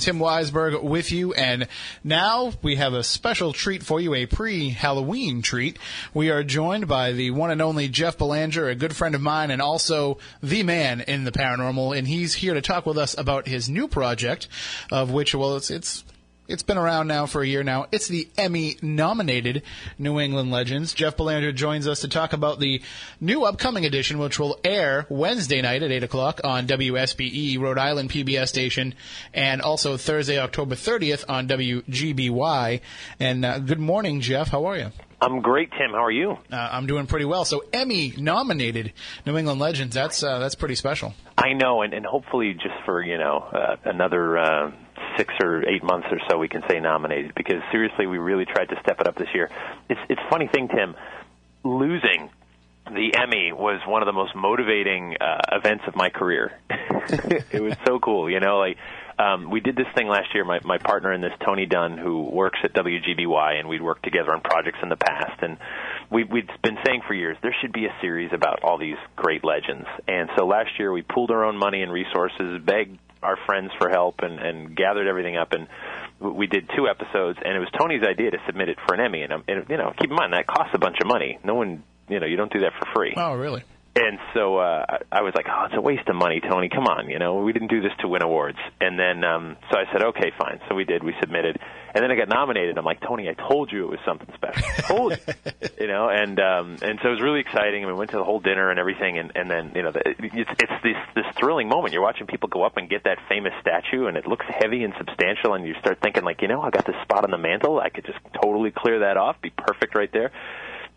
Tim Weisberg with you, and now we have a special treat for you, a pre-Halloween treat. We are joined by the one and only Jeff Belanger, a good friend of mine and also the man in the paranormal, and he's here to talk with us about his new project, of which, well, it's been around now for a year now. It's the Emmy-nominated New England Legends. Jeff Belanger joins us to talk about the new upcoming edition, which will air Wednesday night at 8 o'clock on WSBE, Rhode Island PBS station, and also Thursday, October 30th on WGBY. And good morning, Jeff. How are you? I'm great, Tim. How are you? I'm doing pretty well. So Emmy-nominated New England Legends, that's pretty special. I know, and hopefully just for, another 6 or 8 months or so we can say nominated, because seriously, we really tried to step it up this year. It's a funny thing, Tim. Losing the Emmy was one of the most motivating events of my career. It was so cool, we did this thing last year. My partner in this, Tony Dunn, who works at WGBY, and we'd worked together on projects in the past, and we'd been saying for years there should be a series about all these great legends. And so last year we pooled our own money and resources, begged our friends for help, and gathered everything up, and we did 2 episodes, and it was Tony's idea to submit it for an Emmy, and keep in mind, that costs a bunch of money. No one, you don't do that for free. Oh, really? And so I was like, oh, it's a waste of money, Tony, come on, we didn't do this to win awards. And then, so I said, okay, fine, so we submitted, and then I got nominated. I'm like, Tony, I told you it was something special, I told you, and so it was really exciting, and we went to the whole dinner and everything, and then it's this thrilling moment. You're watching people go up and get that famous statue, and it looks heavy and substantial, and you start thinking, like, I got this spot on the mantle, I could just totally clear that off, be perfect right there.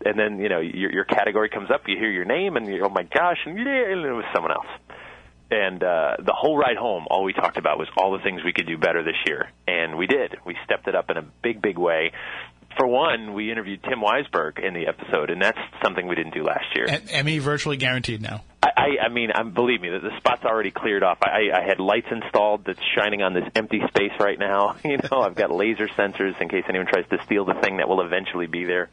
And then, your category comes up, you hear your name, and oh, my gosh, and it was someone else. And the whole ride home, all we talked about was all the things we could do better this year. And we did. We stepped it up in a big, big way. For one, we interviewed Tim Weisberg in the episode, and that's something we didn't do last year. Emmy virtually guaranteed now. I mean, believe me, the spot's already cleared off. I had lights installed that's shining on this empty space right now. I've got laser sensors in case anyone tries to steal the thing that will eventually be there.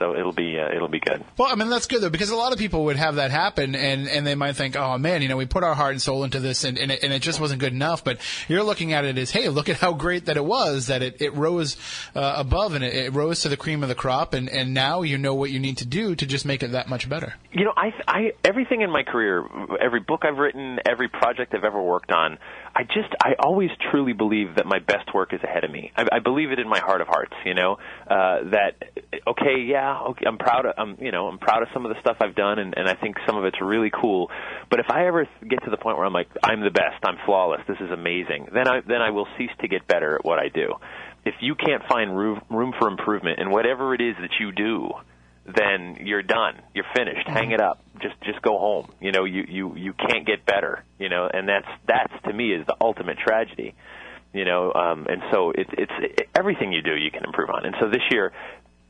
So it'll be good. Well, I mean, that's good, though, because a lot of people would have that happen, and they might think, oh, man, we put our heart and soul into this, and it just wasn't good enough. But you're looking at it as, hey, look at how great that it was, that it rose above, and it rose to the cream of the crop, and now what you need to do to just make it that much better. I everything in my career, every book I've written, every project I've ever worked on, I always truly believe that my best work is ahead of me. I believe it in my heart of hearts, okay, I'm proud of some of the stuff I've done, and I think some of it's really cool. But if I ever get to the point where I'm like, I'm the best, I'm flawless, this is amazing, then I will cease to get better at what I do. If you can't find room for improvement in whatever it is that you do, then you're done. You're finished. Hang it up. Just go home. You can't get better. And that's to me is the ultimate tragedy. And so it's everything you do you can improve on. And so this year,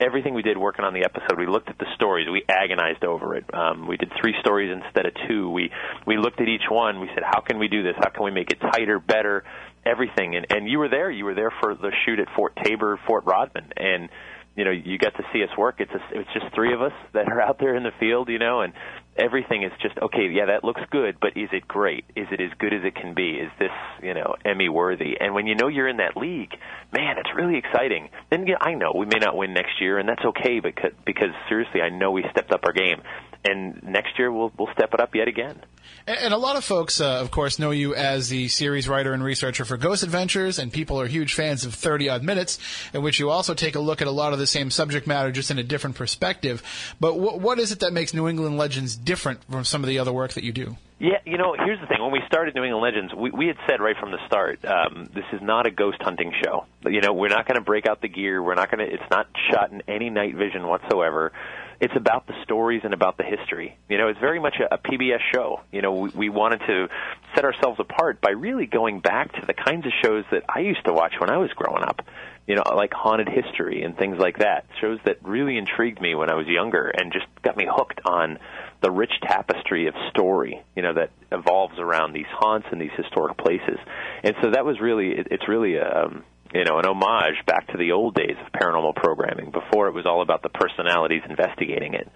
everything we did working on the episode, we looked at the stories. We agonized over it. We did 3 stories instead of 2. We looked at each one. We said, how can we do this? How can we make it tighter, better, everything? And you were there. You were there for the shoot at Fort Tabor, Fort Rodman. And, you got to see us work. It's just 3 of us that are out there in the field, and everything is just, okay, yeah, that looks good, but is it great? Is it as good as it can be? Is this, Emmy worthy? And when you're in that league, man, it's really exciting. Then I know we may not win next year, and that's okay, because seriously, I know we stepped up our game. And next year we'll step it up yet again. And a lot of folks, of course, know you as the series writer and researcher for Ghost Adventures, and people are huge fans of 30 Odd Minutes, in which you also take a look at a lot of the same subject matter, just in a different perspective. But what is it that makes New England Legends different from some of the other work that you do? Yeah, here's the thing. When we started New England Legends, we had said right from the start, this is not a ghost hunting show. We're not going to break out the gear. It's not shot in any night vision whatsoever. It's about the stories and about the history. It's very much a PBS show. We wanted to set ourselves apart by really going back to the kinds of shows that I used to watch when I was growing up, like Haunted History and things like that, shows that really intrigued me when I was younger and just got me hooked on the rich tapestry of story, that evolves around these haunts and these historic places. And so that was really, it's really you know, an homage back to the old days of paranormal programming. Before, it was all about the personalities investigating it.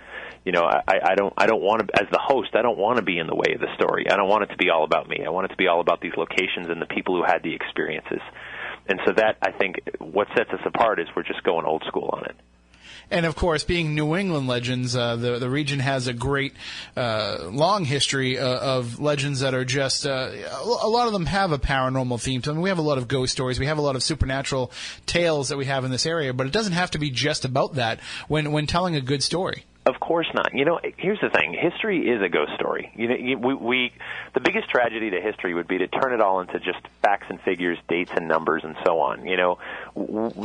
You know, I don't want to, as the host, I don't want to be in the way of the story. I don't want it to be all about me. I want it to be all about these locations and the people who had the experiences. And so that, I think, what sets us apart is we're just going old school on it. And, of course, being New England Legends, the region has a great long history of legends that are just a lot of them have a paranormal theme to them. We have a lot of ghost stories. We have a lot of supernatural tales that we have in this area, but it doesn't have to be just about that when telling a good story. Of course not. You know, here's the thing. History is a ghost story. You know, the biggest tragedy to history would be to turn it all into just facts and figures, dates and numbers and so on. You know,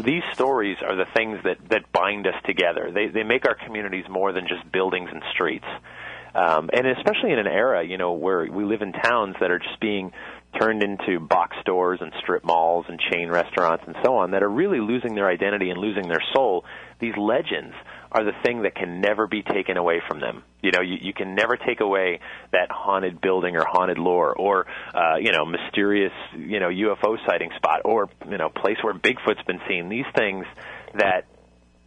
these stories are the things that bind us together. They make our communities more than just buildings and streets. And especially in an era, you know, where we live in towns that are just being turned into box stores and strip malls and chain restaurants and so on that are really losing their identity and losing their soul, these legends are the thing that can never be taken away from them. You know, you can never take away that haunted building or haunted lore or, you know, mysterious, you know, UFO sighting spot or, you know, place where Bigfoot's been seen. These things that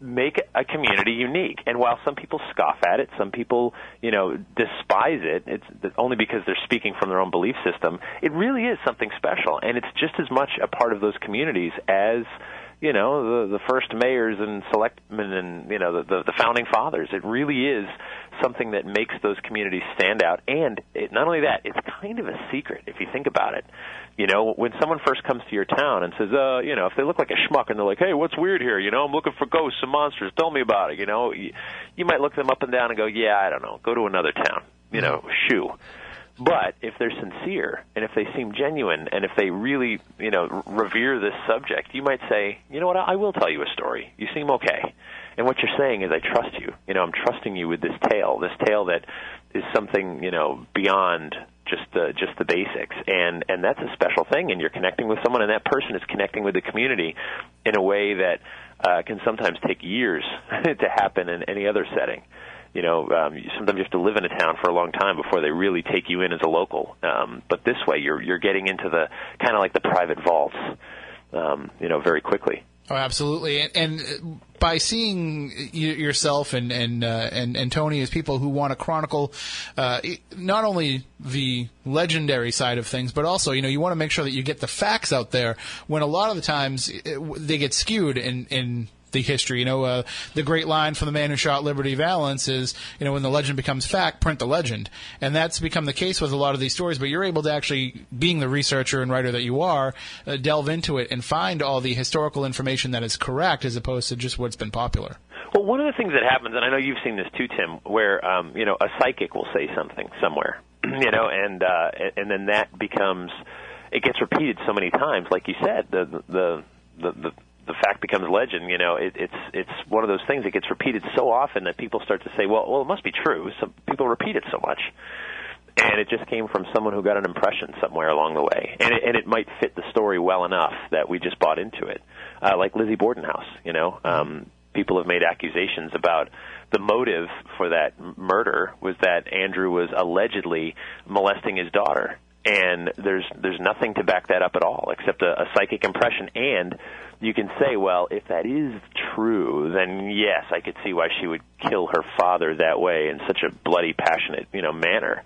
make a community unique. And while some people scoff at it, some people, you know, despise it, it's only because they're speaking from their own belief system, it really is something special. And it's just as much a part of those communities as, you know, the first mayors and selectmen and, you know, the founding fathers. It really is something that makes those communities stand out. And it, not only that, it's kind of a secret if you think about it. You know, when someone first comes to your town and says, you know, if they look like a schmuck and they're like, hey, what's weird here? You know, I'm looking for ghosts and monsters. Tell me about it. You know, you might look them up and down and go, yeah, I don't know. Go to another town. You know, shoo. But if they're sincere and if they seem genuine and if they really, you know, revere this subject, you might say, you know what, I will tell you a story. You seem okay. And what you're saying is I trust you. You know, I'm trusting you with this tale that is something, you know, beyond just the basics. And that's a special thing. And you're connecting with someone and that person is connecting with the community in a way that can sometimes take years to happen in any other setting. You know, sometimes you have to live in a town for a long time before they really take you in as a local. But this way, you're getting into the kind of like the private vaults, you know, very quickly. Oh, absolutely. And by seeing yourself and Tony as people who want to chronicle not only the legendary side of things, but also, you know, you want to make sure that you get the facts out there when a lot of the times they get skewed in the history. You know, the great line from the man who shot Liberty Valance is, you know, when the legend becomes fact, print the legend. And that's become the case with a lot of these stories, but you're able to actually, being the researcher and writer that you are, delve into it and find all the historical information that is correct as opposed to just what's been popular. Well, one of the things that happens, and I know you've seen this too, Tim, where, you know, a psychic will say something somewhere, you know, and then that becomes, it gets repeated so many times, like you said, the fact becomes legend. You know, it's one of those things that gets repeated so often that people start to say, well, it must be true. Some people repeat it so much. And it just came from someone who got an impression somewhere along the way. And it might fit the story well enough that we just bought into it. Like Lizzie Bordenhouse, you know, people have made accusations about the motive for that murder was that Andrew was allegedly molesting his daughter. And there's nothing to back that up at all except a psychic impression. And you can say, well, if that is true, then yes, I could see why she would kill her father that way in such a bloody, passionate, you know, manner.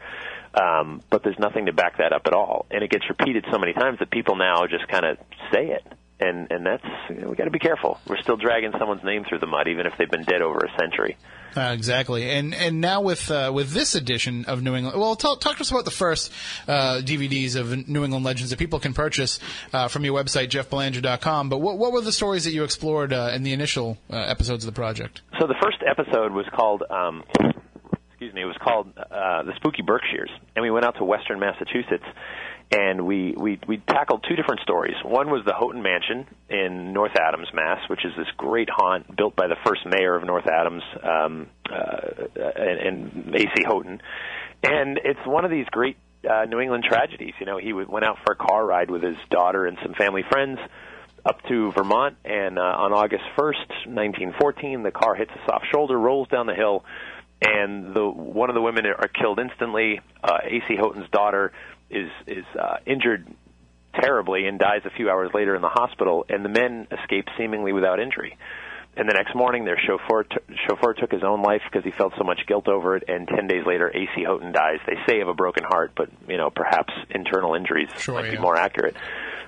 But there's nothing to back that up at all. And it gets repeated so many times that people now just kind of say it. And that's, you know, we got to be careful. We're still dragging someone's name through the mud, even if they've been dead over a century. Exactly. And now with this edition of New England, well, talk to us about the first DVDs of New England Legends that people can purchase from your website, JeffBelanger.com. But what were the stories that you explored in the initial episodes of the project? So the first episode was called. It was called The Spooky Berkshires, and we went out to western Massachusetts, and we tackled two different stories. One was the Houghton Mansion in North Adams, Mass., which is this great haunt built by the first mayor of North Adams, and A.C. Houghton, and it's one of these great New England tragedies. You know, he went out for a car ride with his daughter and some family friends up to Vermont, and on August 1st, 1914, the car hits a soft shoulder, rolls down the hill, and one of the women are killed instantly. A.C. Houghton's daughter is injured terribly and dies a few hours later in the hospital, and the men escape seemingly without injury. And the next morning, their chauffeur took his own life because he felt so much guilt over it, and 10 days later, A.C. Houghton dies. They say of a broken heart, but, you know, perhaps internal injuries might be more accurate.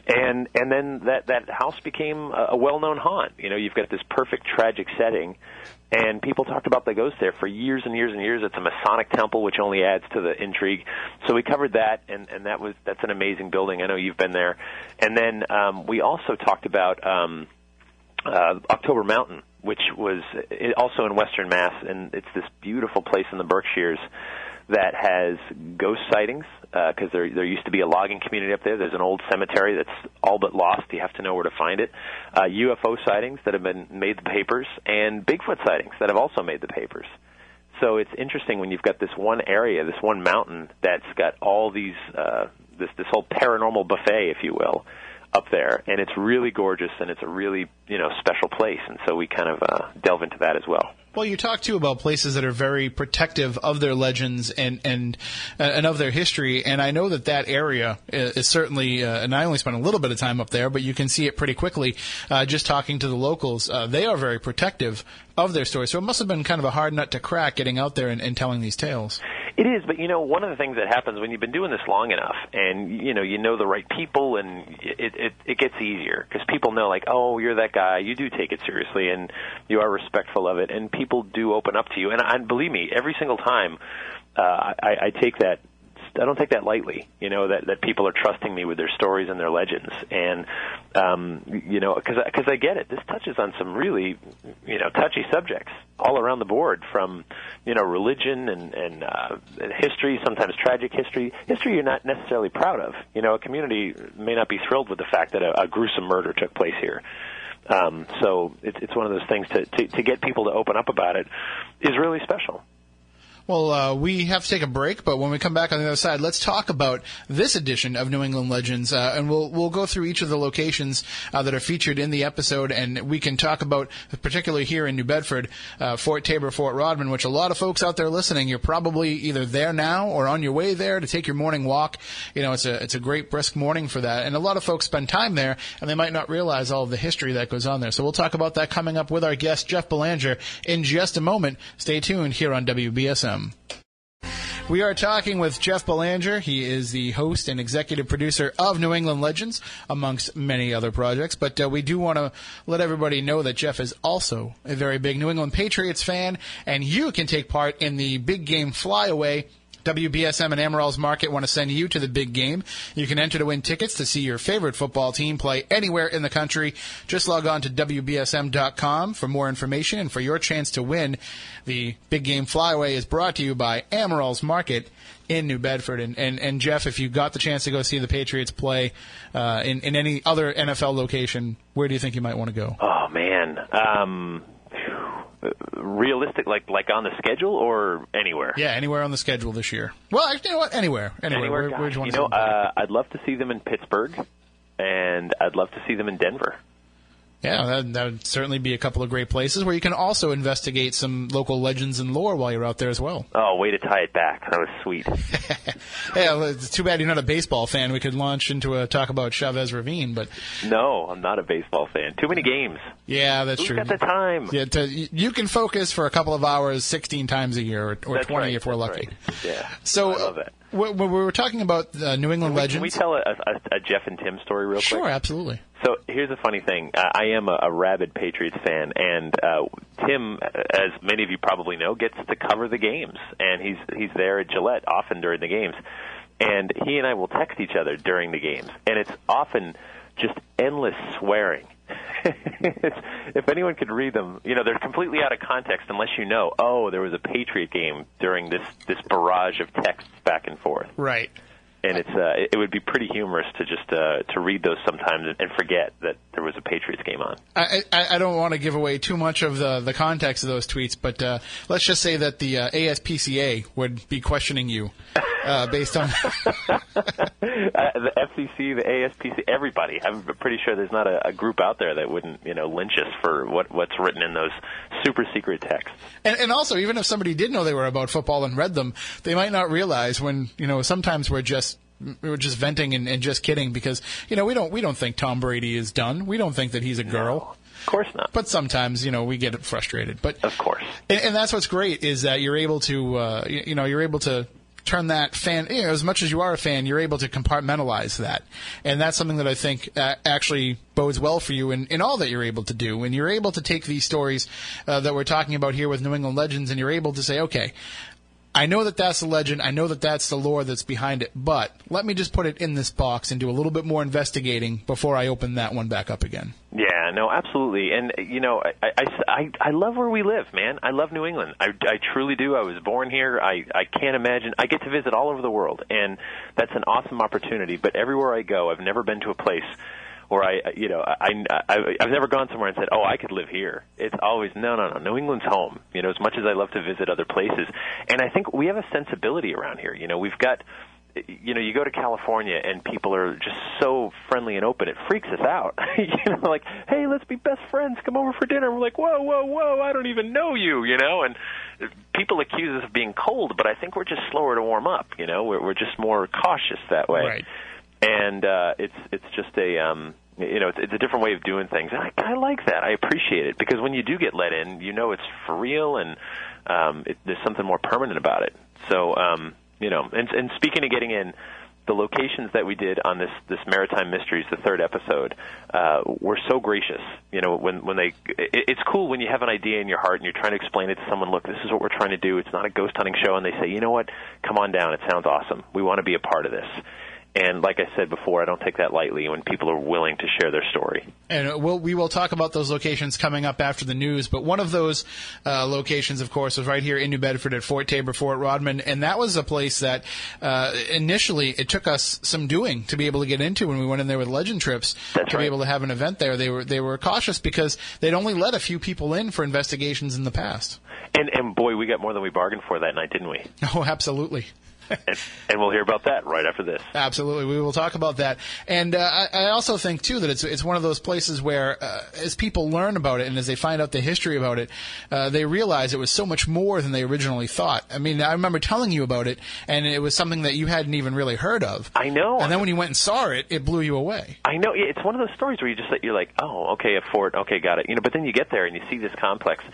And then that house became a well-known haunt. You know, you've got this perfect tragic setting, and people talked about the ghosts there for years and years and years. It's a Masonic temple, which only adds to the intrigue. So we covered that, and that's an amazing building. I know you've been there. And then we also talked about October Mountain, which was also in Western Mass, and it's this beautiful place in the Berkshires that has ghost sightings, because there used to be a logging community up there. There's an old cemetery that's all but lost. You have to know where to find it. UFO sightings that have been made the papers, and Bigfoot sightings that have also made the papers. So it's interesting when you've got this one area, this one mountain that's got all these, this whole paranormal buffet, if you will, up there, and it's really gorgeous, and it's a really, you know, special place, and so we kind of delve into that as well. Well, you talk, too, about places that are very protective of their legends and of their history, and I know that area is certainly, and I only spent a little bit of time up there, but you can see it pretty quickly just talking to the locals. They are very protective of their story, so it must have been kind of a hard nut to crack getting out there and telling these tales. It is, but, you know, one of the things that happens when you've been doing this long enough and, you know the right people, and it gets easier because people know, like, oh, you're that guy, you do take it seriously, and you are respectful of it, and people do open up to you. And believe me, every single time I take that. I don't take that lightly, you know, that people are trusting me with their stories and their legends. And, you know, because I get it. This touches on some really, you know, touchy subjects all around the board, from, you know, religion and history, sometimes tragic history you're not necessarily proud of. You know, a community may not be thrilled with the fact that a gruesome murder took place here. So it's one of those things to get people to open up about it is really special. Well, we have to take a break, but when we come back on the other side, let's talk about this edition of New England Legends, and we'll go through each of the locations that are featured in the episode, and we can talk about, particularly here in New Bedford, Fort Tabor, Fort Rodman, which a lot of folks out there listening, you're probably either there now or on your way there to take your morning walk. You know, it's a great brisk morning for that, and a lot of folks spend time there, and they might not realize all of the history that goes on there. So we'll talk about that coming up with our guest, Jeff Belanger, in just a moment. Stay tuned here on WBSM. We are talking with Jeff Belanger. He is the host and executive producer of New England Legends, amongst many other projects. But we do want to let everybody know that Jeff is also a very big New England Patriots fan, and you can take part in the big game flyaway. WBSM and Amaral's Market want to send you to the big game. You can enter to win tickets to see your favorite football team play anywhere in the country. Just log on to WBSM.com for more information and for your chance to win. The big game flyaway is brought to you by Amaral's Market in New Bedford. And Jeff, if you got the chance to go see the Patriots play in any other NFL location, where do you think you might want to go? Oh, man. Realistic, like on the schedule or anywhere? Yeah, anywhere on the schedule this year. Well, you know what? Anywhere. Where do you want to see them? I'd love to see them in Pittsburgh, and I'd love to see them in Denver. Yeah, that would certainly be a couple of great places where you can also investigate some local legends and lore while you're out there as well. Oh, way to tie it back. That was sweet. Yeah, well, it's too bad you're not a baseball fan. We could launch into a talk about Chavez Ravine, but... No, I'm not a baseball fan. Too many games. Yeah, that's true. Who's got the time? Yeah, you can focus for a couple of hours 16 times a year, or 20 if we're lucky. Right. Yeah, so, I love that. We were talking about New England Legends. Can we tell a Jeff and Tim story real quick? Sure, absolutely. So here's a funny thing. I am a rabid Patriots fan, and Tim, as many of you probably know, gets to cover the games, and he's there at Gillette often during the games. And he and I will text each other during the games, and it's often just endless swearing. If anyone could read them, you know, they're completely out of context unless you know, oh, there was a Patriot game during this barrage of texts back and forth. Right. And it's it would be pretty humorous to just to read those sometimes and forget that there was a Patriots game on. I don't want to give away too much of the context of those tweets, but let's just say that the ASPCA would be questioning you based on the FCC, the ASPCA, everybody. I'm pretty sure there's not a group out there that wouldn't, you know, lynch us for what's written in those super secret texts. And also, even if somebody did know they were about football and read them, they might not realize when, you know, sometimes we're just we were just venting and just kidding because, you know, we don't think Tom Brady is done. We don't think that he's a girl. No. Of course not. But sometimes, you know, we get frustrated. But of course, and that's what's great is that you're able to, you know, you're able to turn that fan. You know, as much as you are a fan, you're able to compartmentalize that, and that's something that I think actually bodes well for you in all that you're able to do. And you're able to take these stories that we're talking about here with New England Legends, and you're able to say, okay, I know that that's the legend. I know that that's the lore that's behind it, but let me just put it in this box and do a little bit more investigating before I open that one back up again. Yeah, no, absolutely. And, you know, I love where we live, man. I love New England. I truly do. I was born here. I can't imagine. I get to visit all over the world, and that's an awesome opportunity. But everywhere I go, I've never been to a place where I've never gone somewhere and said, oh, I could live here. It's always, no, New England's home, you know, as much as I love to visit other places. And I think we have a sensibility around here. You know, we've got, you know, you go to California and people are just so friendly and open. It freaks us out. You know, like, hey, let's be best friends. Come over for dinner. We're like, whoa, I don't even know you, you know. And people accuse us of being cold, but I think we're just slower to warm up, you know. We're just more cautious that way. Right. And it's just a... you know, it's a different way of doing things, and I like that. I appreciate it, because when you do get let in, you know it's for real, and there's something more permanent about it. So, you know, and speaking of getting in, the locations that we did on this Maritime Mysteries, the third episode, were so gracious. You know, when they, it's cool when you have an idea in your heart and you're trying to explain it to someone. Look, this is what we're trying to do. It's not a ghost hunting show, and they say, you know what? Come on down. It sounds awesome. We want to be a part of this. And like I said before, I don't take that lightly when people are willing to share their story. And we will talk about those locations coming up after the news. But one of those locations, of course, was right here in New Bedford at Fort Tabor, Fort Rodman. And that was a place that initially it took us some doing to be able to get into when we went in there with Legend Trips. That's to right. Be able to have an event there. They were cautious because they'd only let a few people in for investigations in the past. And boy, we got more than we bargained for that night, didn't we? Oh, absolutely. And we'll hear about that right after this. Absolutely. We will talk about that. And I also think, too, that it's one of those places where as people learn about it and as they find out the history about it, they realize it was so much more than they originally thought. I mean, I remember telling you about it, and it was something that you hadn't even really heard of. I know. And then when you went and saw it, it blew you away. I know. It's one of those stories where you're like, oh, okay, a fort, okay, got it. You know, but then you get there and you see this complex.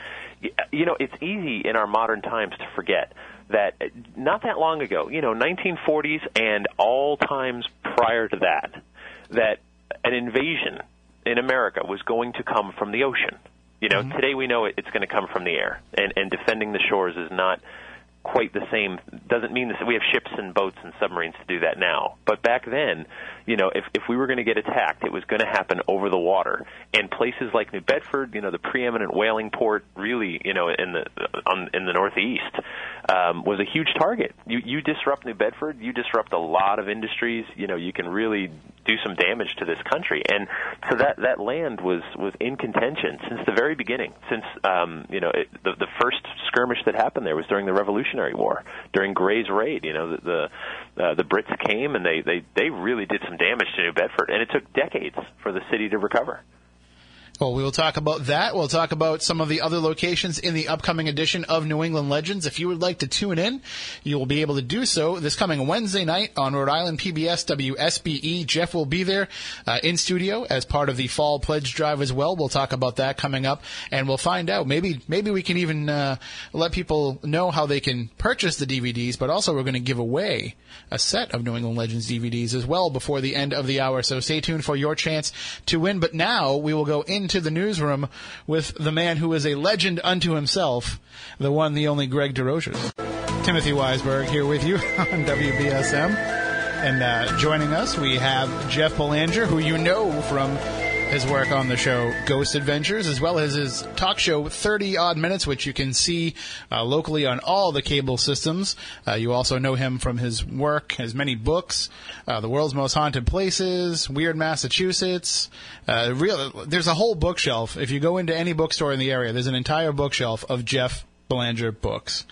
You know, it's easy in our modern times to forget that not that long ago, you know, 1940s and all times prior to that an invasion in America was going to come from the ocean. You know, mm-hmm. Today we know it's going to come from the air, and defending the shores is not quite the same. Doesn't mean that we have ships and boats and submarines to do that now. But back then, you know, if we were going to get attacked, it was going to happen over the water. And places like New Bedford, you know, the preeminent whaling port, really, you know, in the Northeast, was a huge target. You disrupt New Bedford, you disrupt a lot of industries. You know, you can really do some damage to this country. And so that land was in contention since the very beginning. Since you know, the first skirmish that happened there was during the Revolutionary War, during Gray's Raid. You know, the Brits came and they really did some damage to New Bedford, and it took decades for the city to recover. Well, we will talk about that. We'll talk about some of the other locations in the upcoming edition of New England Legends. If you would like to tune in, you will be able to do so this coming Wednesday night on Rhode Island PBS WSBE. Jeff will be there in studio as part of the Fall Pledge Drive as well. We'll talk about that coming up, and we'll find out. Maybe we can even let people know how they can purchase the DVDs, but also we're going to give away a set of New England Legends DVDs as well before the end of the hour. So stay tuned for your chance to win. But now we will go into the newsroom with the man who is a legend unto himself, the one, the only Greg DeRosier. Timothy Weisberg here with you on WBSM. And joining us, we have Jeff Belanger, who you know from his work on the show Ghost Adventures, as well as his talk show 30 Odd Minutes, which you can see locally on all the cable systems. You also know him from his work, his many books, The World's Most Haunted Places, Weird Massachusetts. There's a whole bookshelf. If you go into any bookstore in the area, there's an entire bookshelf of Jeff Belanger books.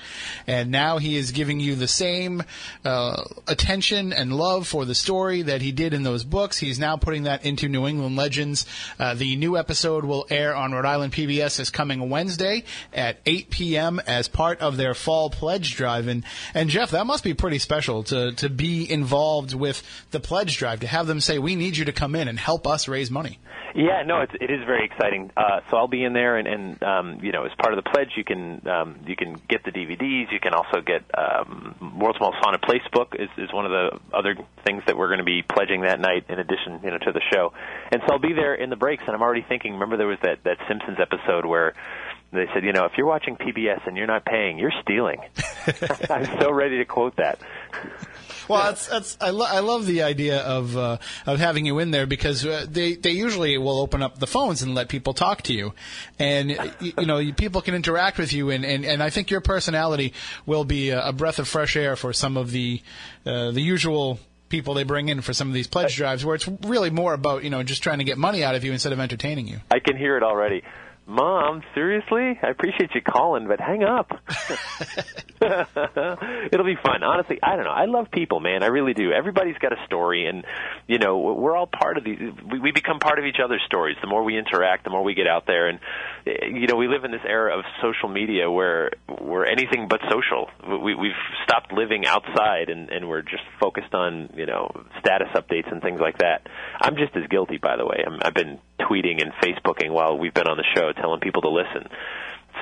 And now he is giving you the same attention and love for the story that he did in those books. He's now putting that into New England Legends. The new episode will air on Rhode Island PBS this coming Wednesday at 8 p.m. as part of their fall pledge drive. And Jeff, that must be pretty special to be involved with the pledge drive, to have them say, we need you to come in and help us raise money. Yeah, no, it is very exciting. So I'll be in there, and you know, as part of the pledge, you can get the DVDs. You can also get World's Most Haunted Place book is one of the other things that we're going to be pledging that night, in addition, you know, to the show. And so I'll be there in the breaks, and I'm already thinking. Remember, there was that Simpsons episode where they said, you know, if you're watching PBS and you're not paying, you're stealing. I'm so ready to quote that. Well, I love the idea of having you in there, because they usually will open up the phones and let people talk to you, and you know, people can interact with you, and I think your personality will be a breath of fresh air for some of the usual people they bring in for some of these pledge drives, where it's really more about, you know, just trying to get money out of you instead of entertaining you. I can hear it already. Mom, seriously? I appreciate you calling, but hang up. It'll be fun. Honestly, I don't know. I love people, man. I really do. Everybody's got a story, and, you know, we're all part of these. We become part of each other's stories. The more we interact, the more we get out there. And, you know, we live in this era of social media where we're anything but social. We've stopped living outside, and we're just focused on, you know, status updates and things like that. I'm just as guilty, by the way. I've been tweeting and Facebooking while we've been on the show, telling people to listen.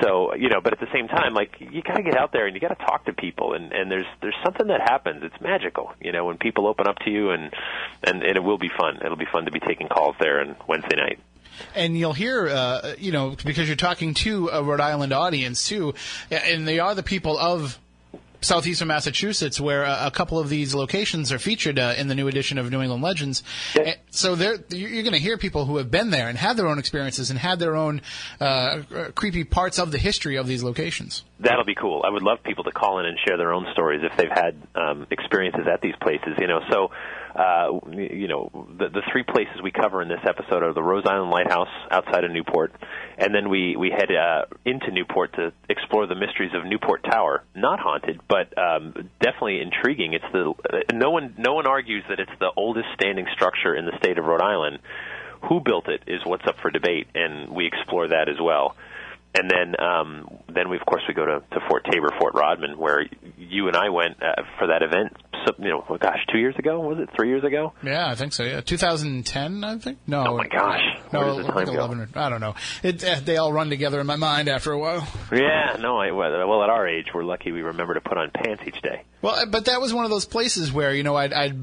So, you know, but at the same time, like, you got to get out there and you got to talk to people, and there's something that happens. It's magical, you know, when people open up to you, and it will be fun. It'll be fun to be taking calls there on Wednesday night. And you'll hear, you know, because you're talking to a Rhode Island audience too, and they are the people of southeastern Massachusetts, where a couple of these locations are featured in the new edition of New England Legends. Yeah. So you're going to hear people who have been there and had their own experiences and had their own creepy parts of the history of these locations. That'll be cool. I would love people to call in and share their own stories if they've had experiences at these places, you know. So, you know, the three places we cover in this episode are the Rose Island Lighthouse outside of Newport, and then we head into Newport to explore the mysteries of Newport Tower. Not haunted, but definitely intriguing. It's no one argues that it's the oldest standing structure in the state of Rhode Island. Who built it is what's up for debate, and we explore that as well. And then we, of course, we go to Fort Tabor, Fort Rodman, where you and I went for that event. So, you know, 2 years ago, was it? 3 years ago? Yeah, I think so. Yeah, 2010, I think. No. Oh my gosh. No, where does the time go? I don't know. They all run together in my mind after a while. Yeah. No. Well, at our age, we're lucky we remember to put on pants each day. Well, but that was one of those places where, you know, I've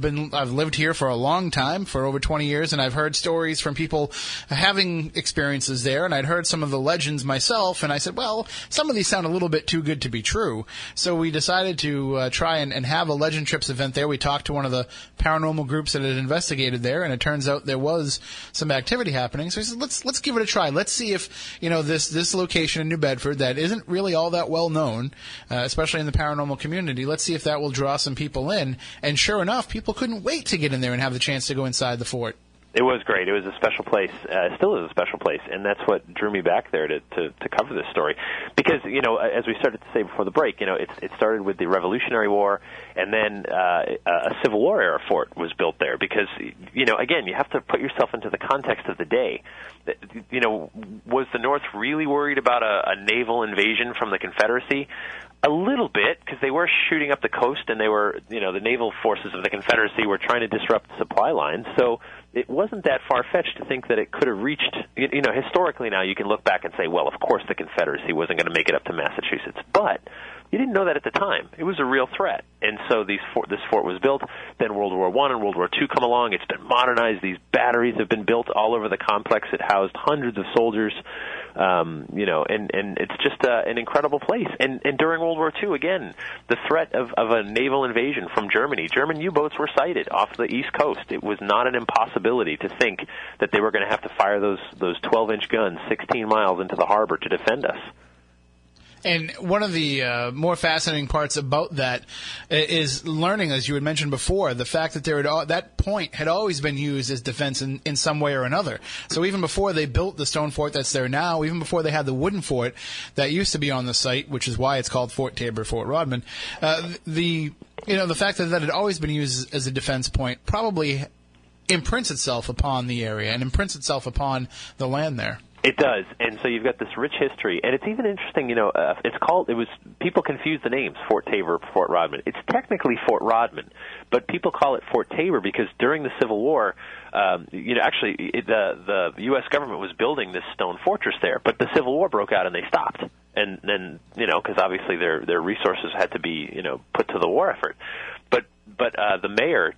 lived here for a long time, for over 20 years, and I've heard stories from people having experiences there, and I'd heard some of the legends myself. And I said, well, some of these sound a little bit too good to be true. So we decided to try and have a Legend Trips event there. We talked to one of the paranormal groups that had investigated there, and it turns out there was some activity happening. So we said, let's give it a try. Let's see if, you know, this location in New Bedford that isn't really all that well known, especially in the paranormal community, let's see if that will draw some people in. And sure enough, people couldn't wait to get in there and have the chance to go inside the fort. It was great. It was a special place. It still is a special place, and that's what drew me back there to cover this story. Because, you know, as we started to say before the break, you know, it started with the Revolutionary War, and then a Civil War era fort was built there. Because, you know, again, you have to put yourself into the context of the day. You know, was the North really worried about a naval invasion from the Confederacy? A little bit, because they were shooting up the coast, and they were, you know, the naval forces of the Confederacy were trying to disrupt supply lines. So it wasn't that far-fetched to think that it could have reached, you know, historically now you can look back and say, well, of course the Confederacy wasn't going to make it up to Massachusetts. But you didn't know that at the time. It was a real threat. And so this fort was built. Then World War I and World War II come along. It's been modernized. These batteries have been built all over the complex. It housed hundreds of soldiers, you know, and it's just an incredible place. And during World War II, again, the threat of a naval invasion from Germany. German U-boats were sighted off the East Coast. It was not an impossibility to think that they were going to have to fire those 12-inch guns 16 miles into the harbor to defend us. And one of the more fascinating parts about that is learning, as you had mentioned before, the fact that that point had always been used as defense in some way or another. So even before they built the stone fort that's there now, even before they had the wooden fort that used to be on the site, which is why it's called Fort Tabor, Fort Rodman, the fact that that had always been used as a defense point probably imprints itself upon the area and imprints itself upon the land there. It does, and so you've got this rich history, and it's even interesting, people confuse the names, Fort Tabor, Fort Rodman. It's technically Fort Rodman, but people call it Fort Tabor because during the Civil War, the U.S. government was building this stone fortress there, but the Civil War broke out and they stopped, and then, because obviously their resources had to be, put to the war effort. But the mayor,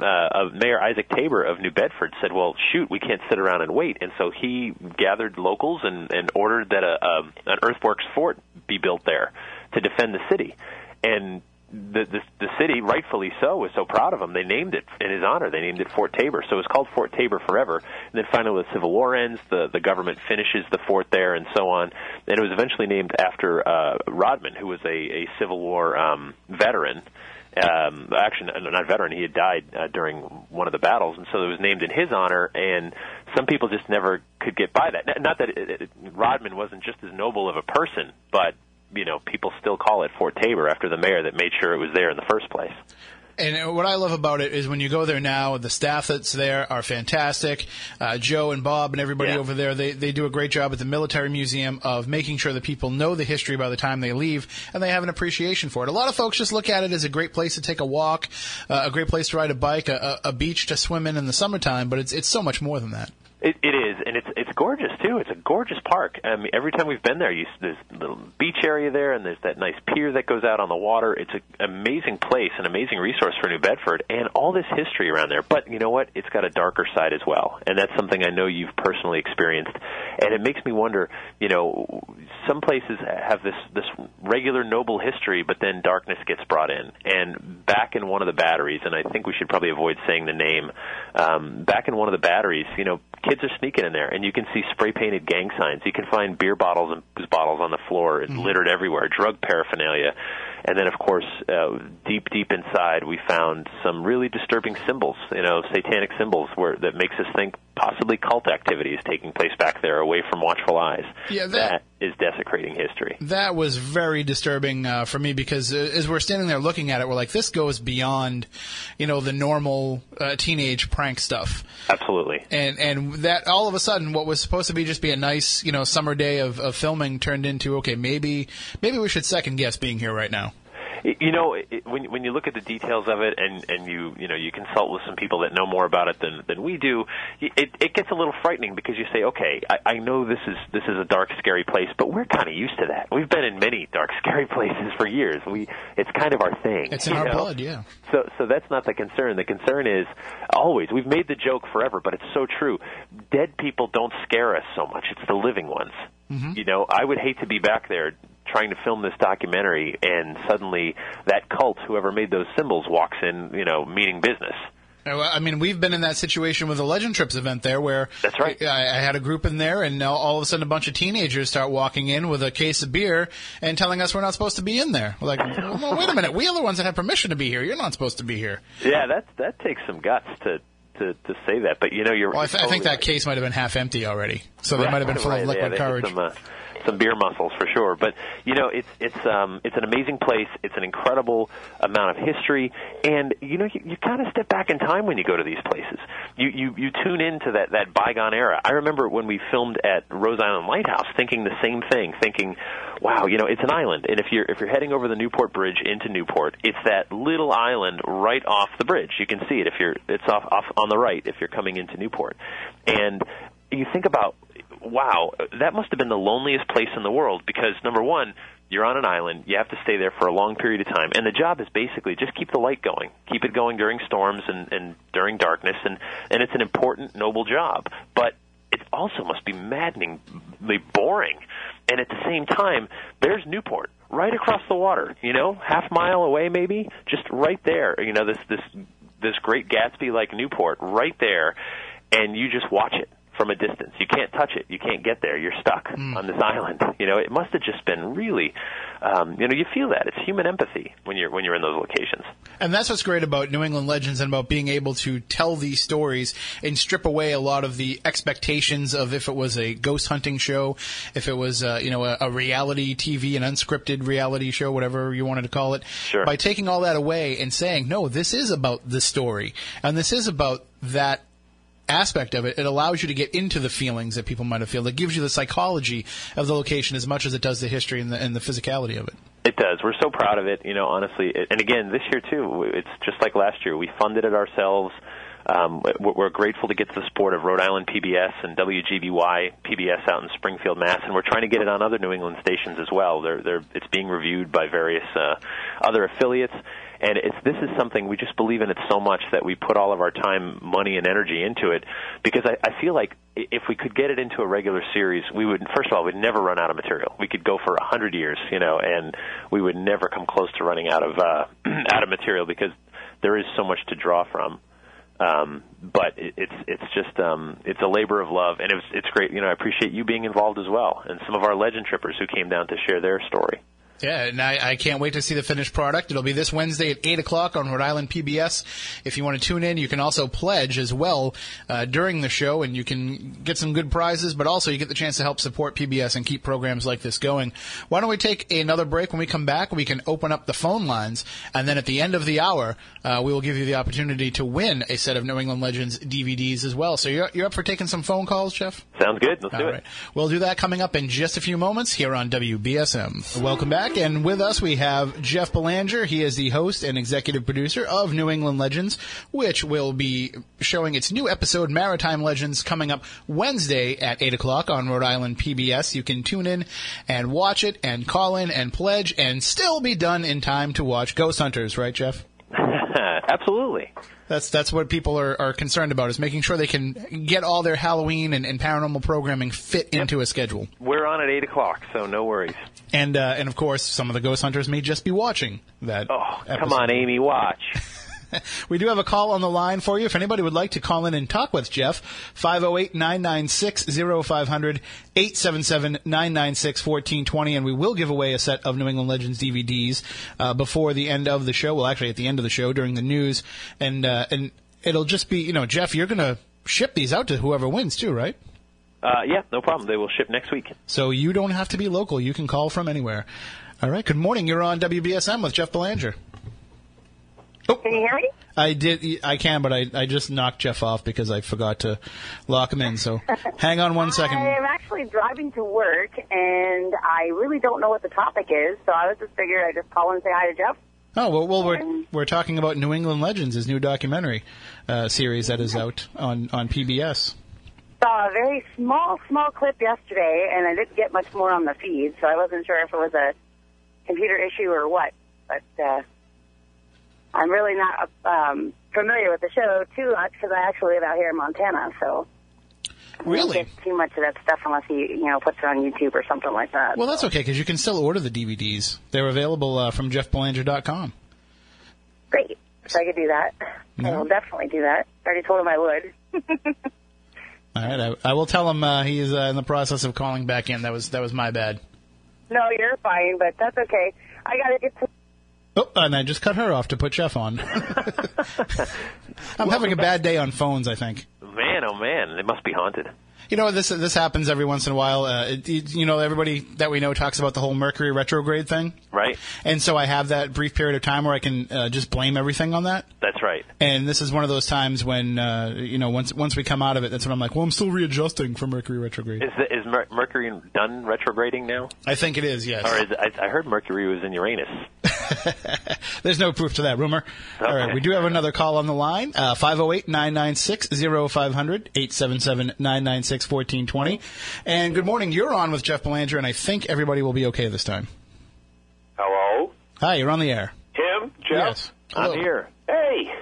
Mayor Isaac Tabor of New Bedford, said, well, shoot, we can't sit around and wait. And so he gathered locals and ordered that an earthworks fort be built there to defend the city. And the city, rightfully so, was so proud of him. They named it in his honor. They named it Fort Tabor. So it was called Fort Tabor forever. And then finally the Civil War ends, the government finishes the fort there and so on. And it was eventually named after Rodman, who was a Civil War veteran. Actually, not veteran. He had died during one of the battles, and so it was named in his honor. And some people just never could get by that. Not that Rodman wasn't just as noble of a person, but people still call it Fort Tabor after the mayor that made sure it was there in the first place. And what I love about it is when you go there now, the staff that's there are fantastic. Joe and Bob and everybody over there, they do a great job at the Military Museum of making sure that people know the history by the time they leave, and they have an appreciation for it. A lot of folks just look at it as a great place to take a walk, a great place to ride a bike, a beach to swim in the summertime, but it's so much more than that. It is, and it's gorgeous too. It's a gorgeous park. I mean, every time we've been there, there's a little beach area there, and there's that nice pier that goes out on the water. It's an amazing place, an amazing resource for New Bedford, and all this history around there. But you know what? It's got a darker side as well, and that's something I know you've personally experienced. And it makes me wonder. Some places have this regular noble history, but then darkness gets brought in. And back in one of the batteries, and I think we should probably avoid saying the name. Back in one of the batteries, kids are sneaking in there, and you can see spray-painted gang signs. You can find beer bottles and booze bottles on the floor and littered everywhere, drug paraphernalia. And then, of course, deep inside, we found some really disturbing symbols, satanic symbols that makes us think possibly cult activity is taking place back there away from watchful eyes. Yeah, that is desecrating history. That was very disturbing for me because as we're standing there looking at it, we're like, this goes beyond, the normal teenage prank stuff. Absolutely. And that all of a sudden, what was supposed to be just be a nice, summer day of filming turned into, okay, maybe we should second guess being here right now. When you look at the details of it and you consult with some people that know more about it than we do, it gets a little frightening because you say, okay, I know this is a dark, scary place, but we're kind of used to that. We've been in many dark, scary places for years. It's kind of our thing. It's in our blood, yeah. So that's not the concern. The concern is always, we've made the joke forever, but it's so true. Dead people don't scare us so much. It's the living ones. Mm-hmm. I would hate to be back there trying to film this documentary, and suddenly that cult, whoever made those symbols, walks in, meaning business. I mean, we've been in that situation with the Legend Trips event there where that's right. I had a group in there, and now all of a sudden a bunch of teenagers start walking in with a case of beer and telling us we're not supposed to be in there. We're like, well, wait a minute, we are the ones that have permission to be here. You're not supposed to be here. Yeah, that takes some guts to say that, but you're right. Well, I think that case might have been half empty already, so they might have been full of liquid courage. Some beer muscles for sure, but it's an amazing place. It's an incredible amount of history, and you kind of step back in time when you go to these places. You tune into that bygone era. I remember when we filmed at Rose Island Lighthouse, thinking the same thing, thinking, wow, it's an island, and if you're heading over the Newport Bridge into Newport, it's that little island right off the bridge. You can see it it's off on the right if you're coming into Newport, and you think about, wow, that must have been the loneliest place in the world because, number one, you're on an island. You have to stay there for a long period of time. And the job is basically just keep the light going. Keep it going during storms and during darkness. And it's an important, noble job. But it also must be maddeningly boring. And at the same time, there's Newport right across the water, half mile away maybe, just right there. This Great Gatsby-like Newport right there. And you just watch it. from a distance. You can't touch it. You can't get there. You're stuck on this island. You know, it must have just been really, you know, you feel that. It's human empathy when you're in those locations. And that's what's great about New England Legends and about being able to tell these stories and strip away a lot of the expectations of if it was a ghost hunting show, if it was, you know, a reality TV, an unscripted reality show, whatever you wanted to call it. Sure. By taking all that away and saying, no, this is about the story and this is about that aspect of it, it allows you to get into the feelings that people might have felt. It gives you the psychology of the location as much as it does the history and the physicality of it. It does. We're so proud of it, you know, honestly. And again, this year, too, it's just like last year. We funded it ourselves. We're grateful to get the support of Rhode Island PBS and WGBY PBS out in Springfield, Mass., and we're trying to get it on other New England stations as well. It's being reviewed by various other affiliates. And this is something we just believe in it so much that we put all of our time, money, and energy into it, because I feel like if we could get it into a regular series, we would, first of all, we'd never run out of material. We could go for 100 years, you know, and we would never come close to running out of out of material, because there is so much to draw from. But it's just it's a labor of love, and it's great. You know, I appreciate you being involved as well, and some of our legend trippers who came down to share their story. Yeah, and I can't wait to see the finished product. It'll be this Wednesday at 8 o'clock on Rhode Island PBS. If you want to tune in, you can also pledge as well during the show, and you can get some good prizes, but also you get the chance to help support PBS and keep programs like this going. Why don't we take another break? When we come back, we can open up the phone lines, and then at the end of the hour, we will give you the opportunity to win a set of New England Legends DVDs as well. So you're up for taking some phone calls, Jeff? Sounds good. Let's do it. We'll do that coming up in just a few moments here on WBSM. Welcome back. And with us, we have Jeff Belanger. He is the host and executive producer of New England Legends, which will be showing its new episode, Maritime Legends, coming up Wednesday at 8 o'clock on Rhode Island PBS. You can tune in and watch it and call in and pledge and still be done in time to watch Ghost Hunters. Right, Jeff? Absolutely. That's what people are concerned about, is making sure they can get all their Halloween and paranormal programming fit into a schedule. We're on at 8 o'clock, so no worries. And of course, some of the ghost hunters may just be watching that. Oh, come on, Amy, watch. We do have a call on the line for you. If anybody would like to call in and talk with Jeff, 508-996-0500, 877-996-1420, and we will give away a set of New England Legends DVDs before the end of the show. Well, actually, at the end of the show during the news. And it'll just be, you know, Jeff, you're going to ship these out to whoever wins too, right? Yeah, no problem. They will ship next week. So you don't have to be local. You can call from anywhere. All right. Good morning. You're on WBSM with Jeff Belanger. Oh, can you hear me? I did. I can, but I just knocked Jeff off because I forgot to lock him in. So hang on one second. I'm actually driving to work, and I really don't know what the topic is, so I was just figured I'd just call and say hi to Jeff. Oh, well we're talking about New England Legends, his new documentary series that is out on PBS. Saw a very small clip yesterday, and I didn't get much more on the feed, so I wasn't sure if it was a computer issue or what, but... I'm really not familiar with the show too much because I actually live out here in Montana, so really I don't get too much of that stuff unless you know puts it on YouTube or something like that. Well, that's okay because you can still order the DVDs; they're available from JeffBelanger.com. Great, so I could do that. No. I will definitely do that. I already told him I would. All right, I will tell him he is in the process of calling back in. That was my bad. No, you're fine, but that's okay. I gotta get to. Oh, and I just cut her off to put Jeff on. I'm having a bad day on phones, I think. Man, oh man, they must be haunted. You know, this happens every once in a while. You know, everybody that we know talks about the whole Mercury retrograde thing. Right. And so I have that brief period of time where I can just blame everything on that. That's right. And this is one of those times when, you know, once we come out of it, that's when I'm like, well, I'm still readjusting for Mercury retrograde. Is Mercury done retrograding now? I think it is, yes. Or I heard Mercury was in Uranus. There's no proof to that rumor. Okay. All right, we do have another call on the line, 508-996-0500, 877-996. 1420. And good morning. You're on with Jeff Belanger, and I think everybody will be okay this time. Hello? Hi, you're on the air. Tim? Jeff? Yes. Hello. I'm here. Hey!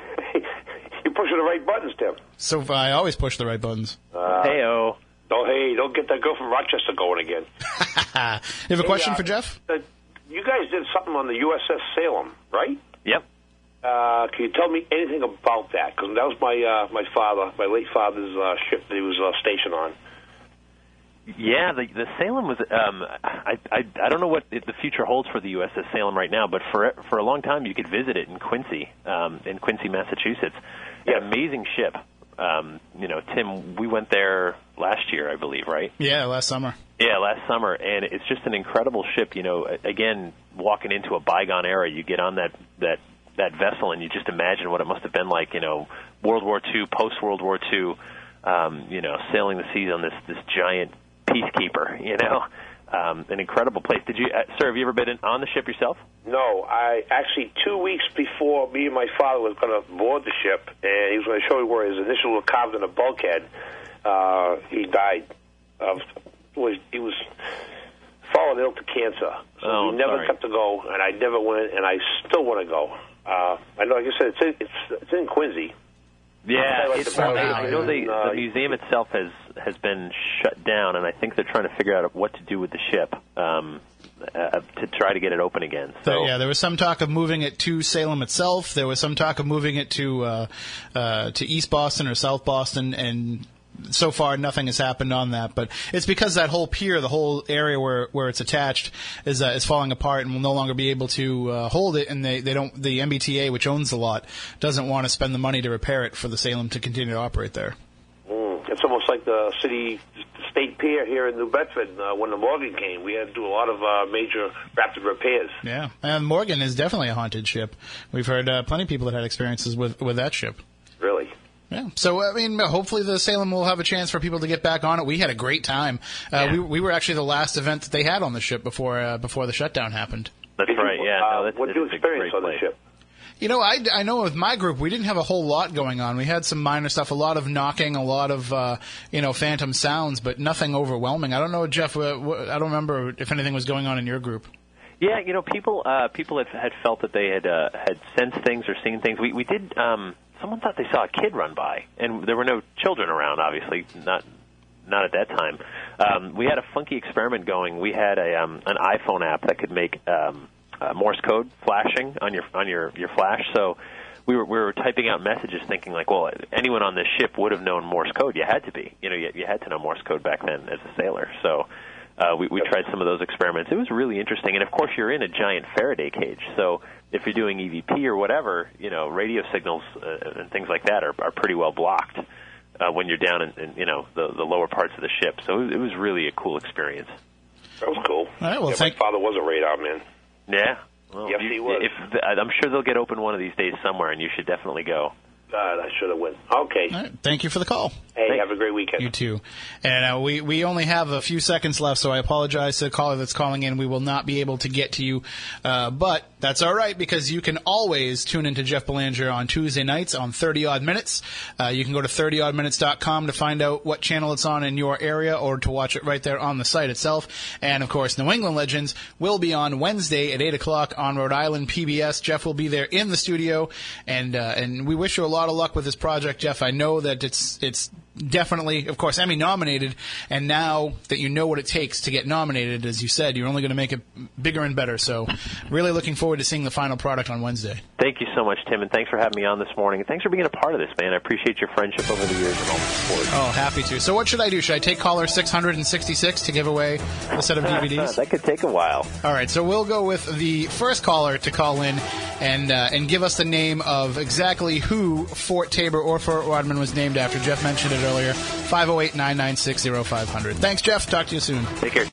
You're pushing the right buttons, Tim. So I always push the right buttons. Hey-oh. Don't get that girl from Rochester going again. You have a question for Jeff? You guys did something on the USS Salem, right? Yep. Can you tell me anything about that? Because that was my late father's ship that he was stationed on. Yeah, the Salem was. I don't know what the future holds for the USS Salem right now, but for a long time you could visit it in Quincy, Massachusetts. Yeah. An amazing ship. Tim, we went there last year, I believe, right? Yeah, last summer. Yeah, last summer, and it's just an incredible ship. You know, again, walking into a bygone era, you get on that vessel, and you just imagine what it must have been like. You know, World War II, post World War II. Sailing the seas on this giant peacekeeper. You know, an incredible place. Did you, sir? Have you ever been on the ship yourself? No, I actually 2 weeks before me and my father was going to board the ship, and he was going to show me where his initials were carved in a bulkhead. He died of he was fallen ill to cancer, so we never got to go, and I never went, and I still want to go. I know, like I said, it's in Quincy. Yeah, I know the museum itself has been shut down, and I think they're trying to figure out what to do with the ship to try to get it open again. So yeah, there was some talk of moving it to Salem itself. There was some talk of moving it to East Boston or South Boston, and so far nothing has happened on that. But it's because that whole pier, the whole area where it's attached, is falling apart and will no longer be able to hold it. And they don't. The MBTA, which owns the lot, doesn't want to spend the money to repair it for the Salem to continue to operate there. It's almost like the state pier here in New Bedford. When the Morgan came, we had to do a lot of major rapid repairs. Yeah, and Morgan is definitely a haunted ship. We've heard plenty of people that had experiences with that ship. Really? Yeah. So, I mean, hopefully the Salem will have a chance for people to get back on it. We had a great time. We were actually the last event that they had on the ship before the shutdown happened. That's right, yeah. What did you experience on the ship? You know, I know with my group, we didn't have a whole lot going on. We had some minor stuff, a lot of knocking, a lot of, phantom sounds, but nothing overwhelming. I don't know, Jeff, I don't remember if anything was going on in your group. Yeah, you know, people had felt that they had sensed things or seen things. We did... someone thought they saw a kid run by, and there were no children around, obviously, not at that time. We had a funky experiment going. We had an iPhone app that could make Morse code flashing on your flash. So we were typing out messages, thinking like, well, anyone on this ship would have known Morse code. You had to be, you had to know Morse code back then as a sailor. So we tried some of those experiments. It was really interesting, and of course, you're in a giant Faraday cage, so. If you're doing EVP or whatever, radio signals and things like that are pretty well blocked when you're down in the lower parts of the ship. So it was really a cool experience. That was cool. All right, well, my father was a radar man. Yeah. Well, yes, he was. I'm sure they'll get open one of these days somewhere, and you should definitely go. God, I should have went. Okay. All right. Thank you for the call. Hey, have a great weekend. You too. And we only have a few seconds left, so I apologize to the caller that's calling in. We will not be able to get to you, but that's all right because you can always tune into Jeff Belanger on Tuesday nights on 30 Odd Minutes. You can go to 30oddminutes.com to find out what channel it's on in your area or to watch it right there on the site itself. And, of course, New England Legends will be on Wednesday at 8 o'clock on Rhode Island PBS. Jeff will be there in the studio, and we wish you a lot of luck with this project, Jeff. I know that it's definitely, of course, Emmy nominated, and now that you know what it takes to get nominated, as you said, you're only going to make it bigger and better. So really looking forward to seeing the final product on Wednesday. Thank you so much, Tim, and thanks for having me on this morning, and thanks for being a part of this, man. I appreciate your friendship over the years and all the support. Oh, happy to. So what should I do? Should I take caller 666 to give away a set of DVDs? That could take a while. All right, so we'll go with the first caller to call in and give us the name of exactly who Fort Tabor or Fort Rodman was named after. Jeff mentioned it earlier. 508-996-0500. Thanks, Jeff. Talk to you soon. Take care.